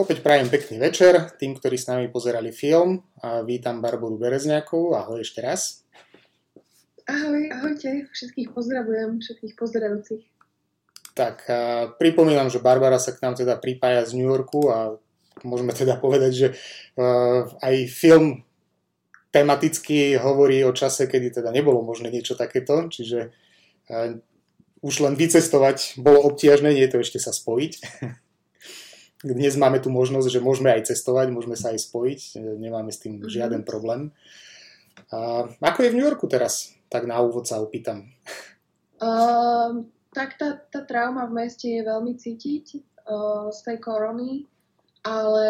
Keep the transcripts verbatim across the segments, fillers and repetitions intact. Opäť prajem pekný večer tým, ktorí s nami pozerali film, a vítam Barboru Berezňákovú. Ahoj ešte raz. Ahoj, ahojte, všetkých pozdravujem, všetkých pozdravujúcich. Tak, a pripomínam, že Barbara sa k nám teda pripája z New Yorku a môžeme teda povedať, že uh, aj film tematicky hovorí o čase, kedy teda nebolo možné niečo takéto, čiže uh, už len vycestovať bolo obtiažné, nie je to ešte sa spojiť. Dnes máme tu možnosť, že môžeme aj cestovať, môžeme sa aj spojiť, nemáme s tým žiaden problém. A ako je v New Yorku teraz? Tak na úvod sa opýtam. Uh, tak tá, tá trauma v meste je veľmi cítiť uh, z tej korony, ale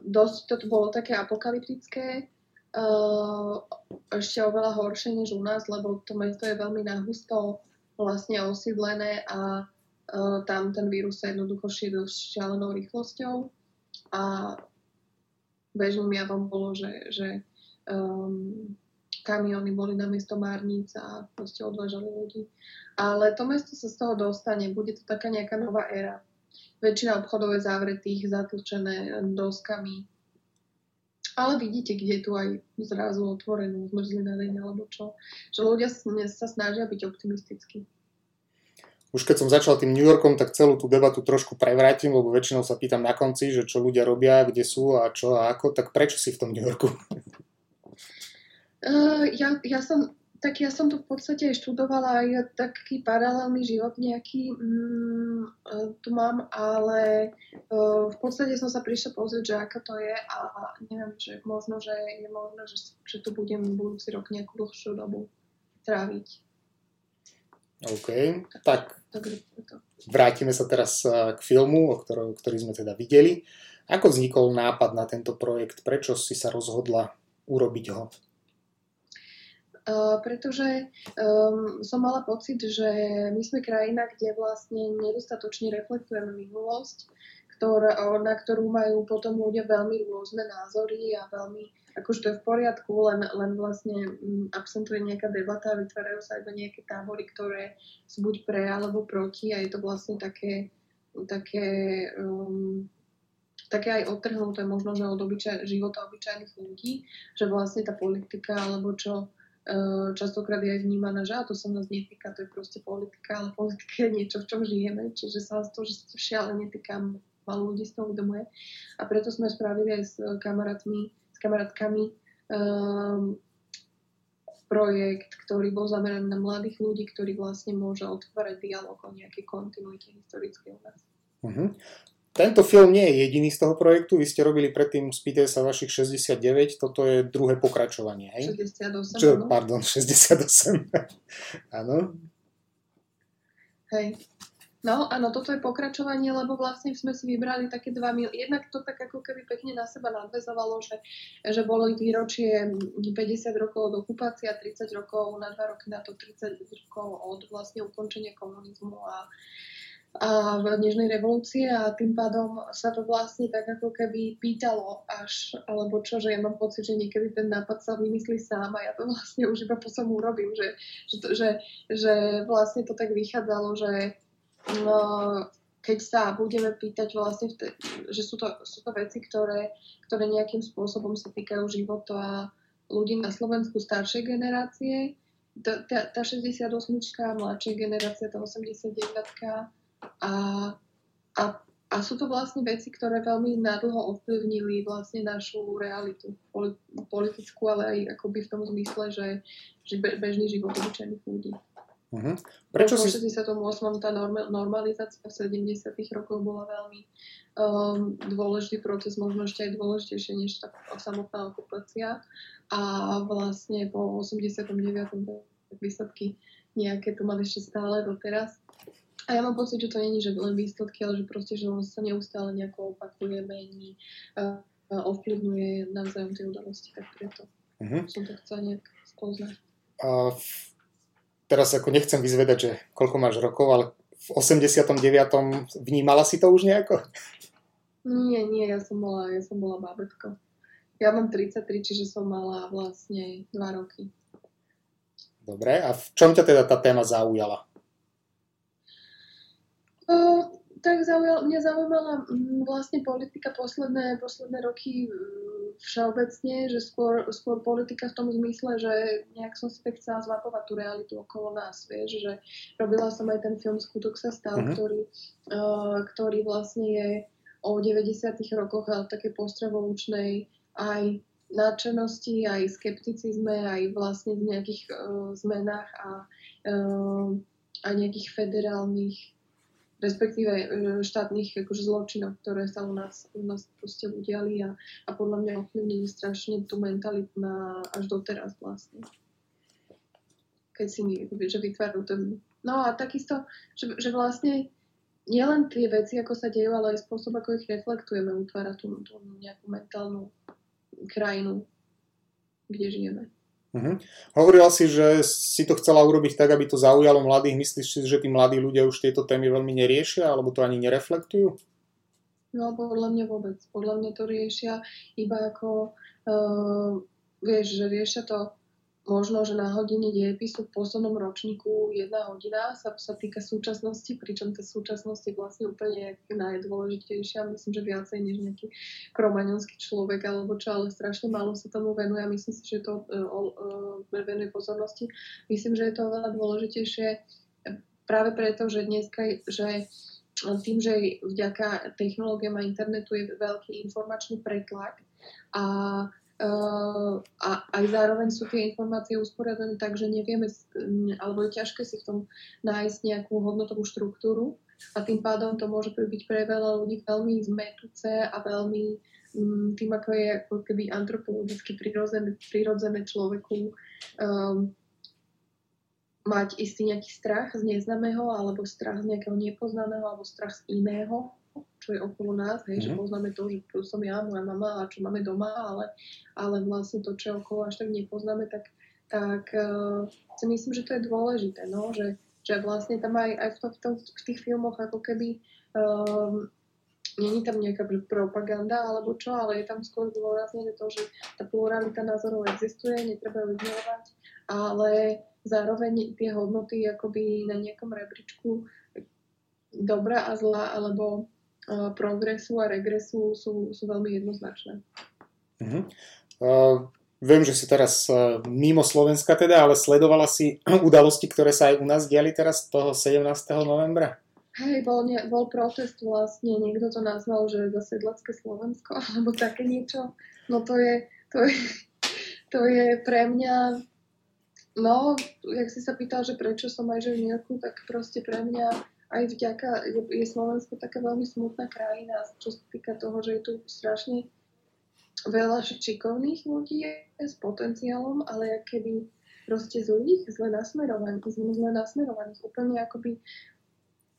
dosť toto bolo také apokalyptické, uh, ešte oveľa horšie než u nás, lebo to mesto je veľmi nahusto vlastne osídlené a Uh, tam ten vírus sa jednoducho šíril s šialenou rýchlosťou a bežným javom bolo, že, že um, kamióny boli na miesto márnic a proste odvážali ľudí. Ale to mesto sa z toho dostane, bude to taká nejaká nová éra. Väčšina obchodov je zavretých, zatlčené doskami. Ale vidíte, kde je tu aj zrazu otvorenú zmrzlina deň alebo čo. Že ľudia sa snažia byť optimistickí. Už keď som začal tým New Yorkom, tak celú tú debatu trošku prevrátim, lebo väčšinou sa pýtam na konci, že čo ľudia robia, kde sú a čo a ako, tak prečo si v tom New Yorku? Uh, ja, ja, som, tak ja som tu v podstate študovala aj taký paralelný život nejaký, mm, tu mám, ale uh, v podstate som sa prišla pozrieť, že aká to je a, a neviem, že možno, že je možno, že, že tu budem budúci rok nejakú dlhšiu dobu tráviť. OK, tak vrátime sa teraz k filmu, o ktorom, ktorý sme teda videli. Ako vznikol nápad na tento projekt? Prečo si sa rozhodla urobiť ho? Uh, pretože um, som mala pocit, že my sme krajina, kde vlastne nedostatočne reflektujeme minulosť, ktorá, na ktorú majú potom ľudia veľmi rôzne názory a veľmi... akože to je v poriadku, len, len vlastne absentuje nejaká debata, vytvárajú sa iba nejaké tábory, ktoré sú buď pre alebo proti a je to vlastne také, také, um, také aj odtrhnuté možno, že od obyčaj, života obyčajných ľudí, že vlastne tá politika alebo čo uh, častokrát je aj vnímaná, že a to sa nás netýka, to je proste politika, ale politika je niečo, v čom žijeme, čiže sa z toho, že sa to šialene netýka, malo ľudí z toho uvedomuje a preto sme spravili aj s kamarátmi kamarátkami um, projekt, ktorý bol zameraný na mladých ľudí, ktorý vlastne môže otvárať dialog o nejakej kontinuite historickej u nás. Uh-huh. Tento film nie je jediný z toho projektu. Vy ste robili predtým Spýtaj sa vašich šesťdesiatdeväť. Toto je druhé pokračovanie, hej? šesťdesiatosem, Čo, no? Pardon, šesťdesiatosem. Áno. Hej. No, áno, toto je pokračovanie, lebo vlastne sme si vybrali také dva mil... Jednak to tak ako keby pekne na seba nadväzovalo, že, že bolo výročie päťdesiat rokov od okupácie a tridsať rokov na dva roky, na to tridsať rokov od vlastne ukončenia komunizmu a, a dnešnej revolúcie a tým pádom sa to vlastne tak ako keby pýtalo až, alebo čo, že ja mám pocit, že niekedy ten nápad sa vymyslí sám a ja to vlastne už iba po som urobím, že, že, to, že, že vlastne to tak vychádzalo, že no, keď sa budeme pýtať vlastne, že sú to, sú to veci, ktoré, ktoré nejakým spôsobom sa týkajú života ľudí na Slovensku staršej generácie, tá, tá šesťdesiatosmička, mladšia generácia, tá osemdesiatdeväťka a, a, a sú to vlastne veci, ktoré veľmi nadlho ovplyvnili vlastne našu realitu politickú, ale aj akoby v tom zmysle, že, že bežný život obyčajných ľudí. Uh-huh. Prečo si... V šesťdesiatom ôsmom tá normalizácia v sedemdesiatych rokoch bola veľmi um, dôležitý proces, možno ešte aj dôležitejšie než tá samotná okupácia a vlastne po osemdesiatom deviatom výsledky nejaké tu mali ešte stále doteraz a ja mám pocit, že to nie je len výsledky, ale že proste, že sa neustále nejako opakuje, mení, uh, ovplyvňuje navzájom tie udalosti, tak preto uh-huh. som to chcela nejak spoznať. Uh... Teraz ako nechcem vyzvedať, že koľko máš rokov, ale v osemdesiatom deviatom vnímala si to už nejako? Nie, nie, ja som bola, ja som bola bábätko. Ja mám tridsaťtri, čiže som mala vlastne dva roky. Dobre, a v čom ťa teda tá téma zaujala? Uh, tak zaujal, mňa zaujímala vlastne politika posledné, posledné roky všeobecne, že skôr, skôr politika v tom zmysle, že nejak som si tak chcela zmapovať tú realitu okolo nás, vieš, že robila som aj ten film Skutok sa stal, uh-huh. ktorý, uh, ktorý vlastne je o deväťdesiatych rokoch ale také postrevolučnej aj nadšenosti, aj skepticizme, aj vlastne v nejakých uh, zmenách a, uh, a nejakých federálnych respektíve štátnych akože, zločinov, ktoré sa u nás, u nás proste udiali a, a podľa mňa ovplyvnili strašne tú mentalitu na, až doteraz vlastne. Keď si že vytvárajú to. No a takisto, že, že vlastne nielen tie veci, ako sa dejú, ale aj spôsob, ako ich reflektujeme, utvára tú, tú nejakú mentálnu krajinu, kde žijeme. Uh-huh. Hovorila si, že si to chcela urobiť tak, aby to zaujalo mladých. Myslíš si, že tí mladí ľudia už tieto témy veľmi neriešia, alebo to ani nereflektujú? No, podľa mňa vôbec. Podľa mňa to riešia iba ako, uh, vieš, že riešia to možno, že na hodine dejepisu v poslednom ročníku jedna hodina sa, sa týka súčasnosti, pričom tá súčasnosť je vlastne úplne najdôležitejšia. Myslím, že viacej než nejaký kromaňonský človek alebo čo, ale strašne málo sa tomu venuje a myslím si, že to venuje pozornosti. Myslím, že je to oveľa dôležitejšie práve preto, že dneska, že tým, že vďaka technológiám a internetu je veľký informačný pretlak a Uh, a aj zároveň sú tie informácie usporiadané tak, že nevieme alebo je ťažké si v tom nájsť nejakú hodnotovú štruktúru a tým pádom to môže byť pre veľa ľudí veľmi zmetúce a veľmi um, tým, ako je ako keby antropologicky prirodzené, prirodzené človeku um, mať istý nejaký strach z neznámeho alebo strach z nejakého nepoznaného alebo strach z iného, čo je okolo nás, hej, mm-hmm. že poznáme to, že tu som ja, moja mama a čo máme doma, ale, ale vlastne to, čo je okolo, až tak nepoznáme, tak, tak uh, si myslím, že to je dôležité, no, že, že vlastne tam aj, aj v, to, v, to, v tých filmoch ako keby um, nie je tam nejaká propaganda alebo čo, ale je tam skôr dôraznené to, že tá pluralita názorov existuje, netreba ju ignorovať, ale zároveň tie hodnoty akoby na nejakom rebríčku dobra a zla, alebo progresu a regresu sú, sú veľmi jednoznačné. Uh-huh. Uh, viem, že si teraz uh, mimo Slovenska teda, ale sledovala si udalosti, ktoré sa aj u nás diali teraz toho sedemnásteho novembra? Hej, bol, ne, bol protest vlastne, niekto to nazval, že za sedlacké Slovensko, alebo také niečo. No to je, to je, to je pre mňa, no, jak si sa pýtal, že prečo som aj že v New Yorku, tak proste pre mňa aj vďaka, je Slovensko taká veľmi smutná krajina, čo sa týka toho, že je tu strašne veľa šikovných ľudí s potenciálom, ale keby proste zlých, zle nasmerovaných, zle nasmerovaných, úplne akoby.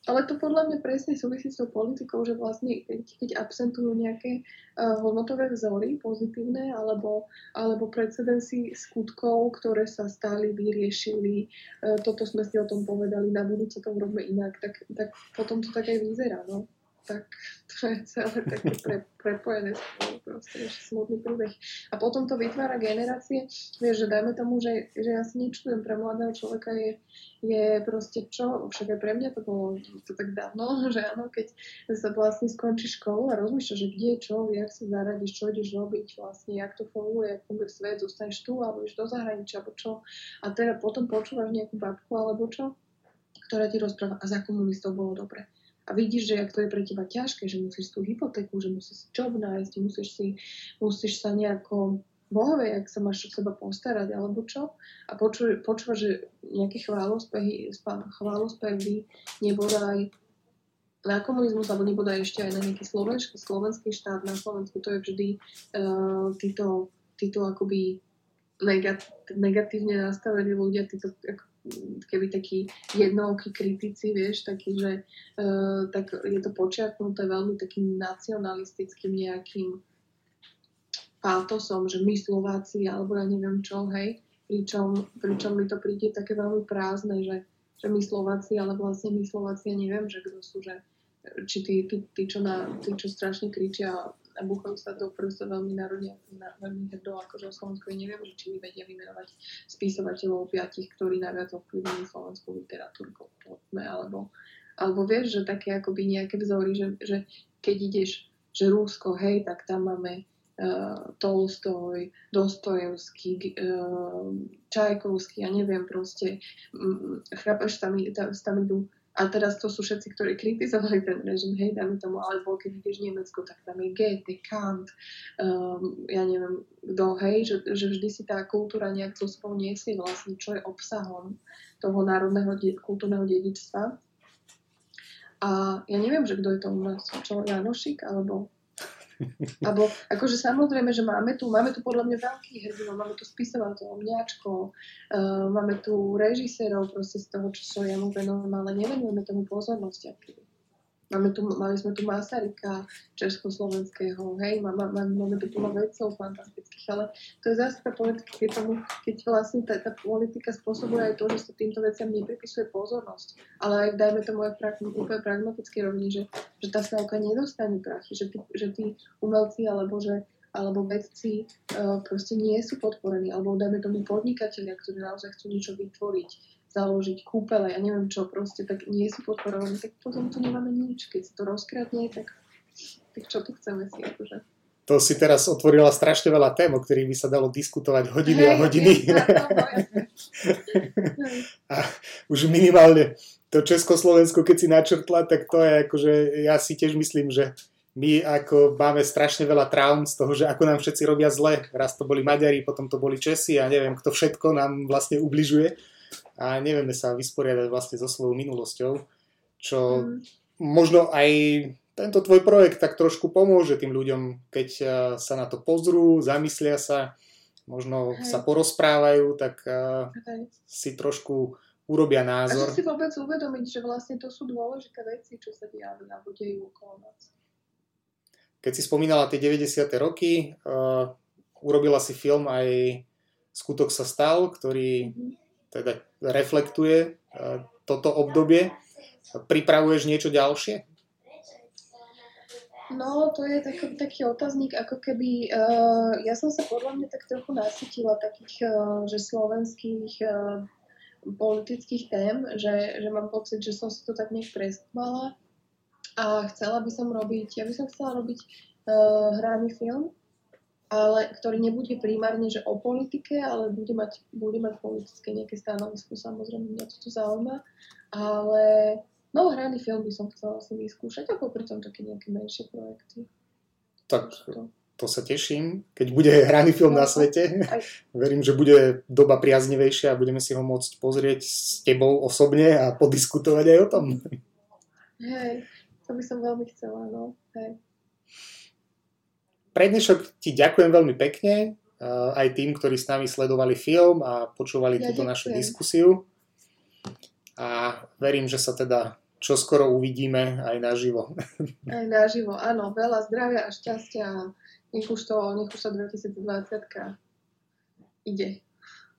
Ale to podľa mňa presne súvisí s tou politikou, že vlastne keď absentujú nejaké uh, hodnotové vzory, pozitívne, alebo, alebo precedensy skutkov, ktoré sa stali, vyriešili, uh, toto sme si o tom povedali, na budúce to urobme inak, tak, tak potom to tak aj vyzerá, no. Tak to je celé také pre, prepojené spolu, proste smutný príbeh. A potom to vytvára generácie, vieš, že dajme tomu, že, že ja si nečujem, pre mladého človeka je, je proste čo, však aj pre mňa to bolo to tak dávno, že áno, keď sa vlastne skončí školu a rozmýšľaš, že kde, čo, jak sa zaradiš, čo ideš robiť, vlastne, jak to funguje, ako bude svet, zostaneš tu, alebo ideš do zahraničia, alebo čo. A teda potom počúvaš nejakú babku, alebo čo, ktorá ti rozpráva, a za komunistov bolo dobre. A vidíš, že ak to je pre teba ťažké, že musíš tú hypotéku, že musíš si job nájsť, musíš, si, musíš sa nejako bohovie, ak sa máš o seba postarať, alebo čo. A počúvaš, počúva, že nejaké chválospevy, chválospevy nebodaj na komunizmus, alebo nebodaj ešte aj na nejaký slovenský, slovenský štát, na Slovensku to je vždy uh, títo, títo akoby negat, negatívne nastavení ľudia, títo ako, keby takí jednookí kritici, vieš, taký, že uh, tak je to počiarknuté veľmi takým nacionalistickým nejakým pátosom, že my Slováci, alebo ja neviem čo, hej, pričom, pričom mi to príde také veľmi prázdne, že, že my Slováci, ale vlastne my Slováci, ja neviem, že kto sú, že či tí, tí, tí, čo, na, tí čo strašne kričia a búchajú sa do prsta veľmi národne, veľmi hrdo, akože o Slovensku neviem, že či mi vedia vymenovať spisovateľov piatich, ktorí najviac ovplyvnili slovenskú literatúru, alebo, Alebo vieš, že také akoby nejaké vzory, že, že keď ideš, že Rusko, hej, tak tam máme uh, Tolstoj, Dostojovský, uh, Čajkovský, ja neviem proste, um, chrapaš tam, tam, tam idú. A teraz to sú všetci, ktorí kritizovali ten režim, hej, dáme tomu, alebo keď ideš Nemecko, tak tam je Goethe, Kant, um, ja neviem kto, hej, že, že vždy si tá kultúra nejak so spolu nesie vlastne, čo je obsahom toho národného kultúrneho dedičstva. A ja neviem, že kto je to u nás, čo, Janošík, alebo... Abo, akože samozrejme, že máme tu, máme tu podľa mňa veľkých hrdinov, máme tu spisovateľov, mňačkov, uh, máme tu režisérov proste z toho, čo sú jemu venované, ale nevenujeme tomu pozornosť. Máme tu, mali sme tu Masaryka československého, hej, máme, máme tu vedcov fantastických, ale to je zase tá politika, keď, tomu, keď vlastne tá, tá politika spôsobuje aj to, že sa týmto veciam nepripisuje pozornosť, ale aj dajme tomu aj prag, úplne pragmatické rovni, že, že tá stavka nedostane prachy, že tí, že tí umelci alebo že alebo vedci uh, proste nie sú podporení, alebo dajme tomu podnikatelia, ktorí naozaj chcú niečo vytvoriť, založiť kúpele, ja neviem čo, proste, tak nie sú podporovaní, tak potom tu nemáme nič. Keď sa to rozkradne, tak, tak čo tu chceme si akože. To si teraz otvorila strašne veľa tém, o ktorých by sa dalo diskutovať hodiny hej, a hodiny. Hej, a už minimálne to Československo, keď si načrtla, tak to je akože, ja si tiež myslím, že my ako máme strašne veľa traum z toho, že ako nám všetci robia zle. Raz to boli Maďari, potom to boli Česi a neviem, kto všetko nám vlastne ubližuje. A nevieme sa vysporiadať vlastne so svojou minulosťou, čo mm. možno aj tento tvoj projekt tak trošku pomôže tým ľuďom, keď sa na to pozrú, zamyslia sa, možno hej. sa porozprávajú, tak hej. si trošku urobia názor. A že si vôbec uvedomiť, že vlastne to sú dôležité veci, čo sa diali na budejú okolo nás. Keď si spomínala tie deväťdesiate roky, uh, urobila si film aj Skutok sa stal, ktorý teda reflektuje uh, toto obdobie. Pripravuješ niečo ďalšie? No, to je taký, taký otáznik, ako keby... Uh, ja som sa podľa mňa tak trochu nasytila takých, uh, že slovenských uh, politických tém, že, že mám pocit, že som si to tak nejak preskúmala. A chcela by som robiť, ja by som chcela robiť uh, hraný film, ale ktorý nebude primárne, že o politike, ale bude mať, bude mať politické nejaké stanovisko, samozrejme, mňa to tu zaujíma, ale no hraný film by som chcela si vyskúšať, ako pri tom také nejaké menšie projekty. Tak to sa teším, keď bude hraný film no, na svete. Aj. Verím, že bude doba priaznivejšia a budeme si ho môcť pozrieť s tebou osobne a podiskutovať aj o tom. Hej. To by som veľmi chcela, no. Hej. Pre dnešok ti ďakujem veľmi pekne, aj tým, ktorí s nami sledovali film a počúvali ja túto ďakujem. Našu diskusiu. A verím, že sa teda čoskoro uvidíme aj naživo. Aj naživo, áno. Veľa zdravia a šťastia. Nech už to, nech už sa dvetisícdvadsať ide.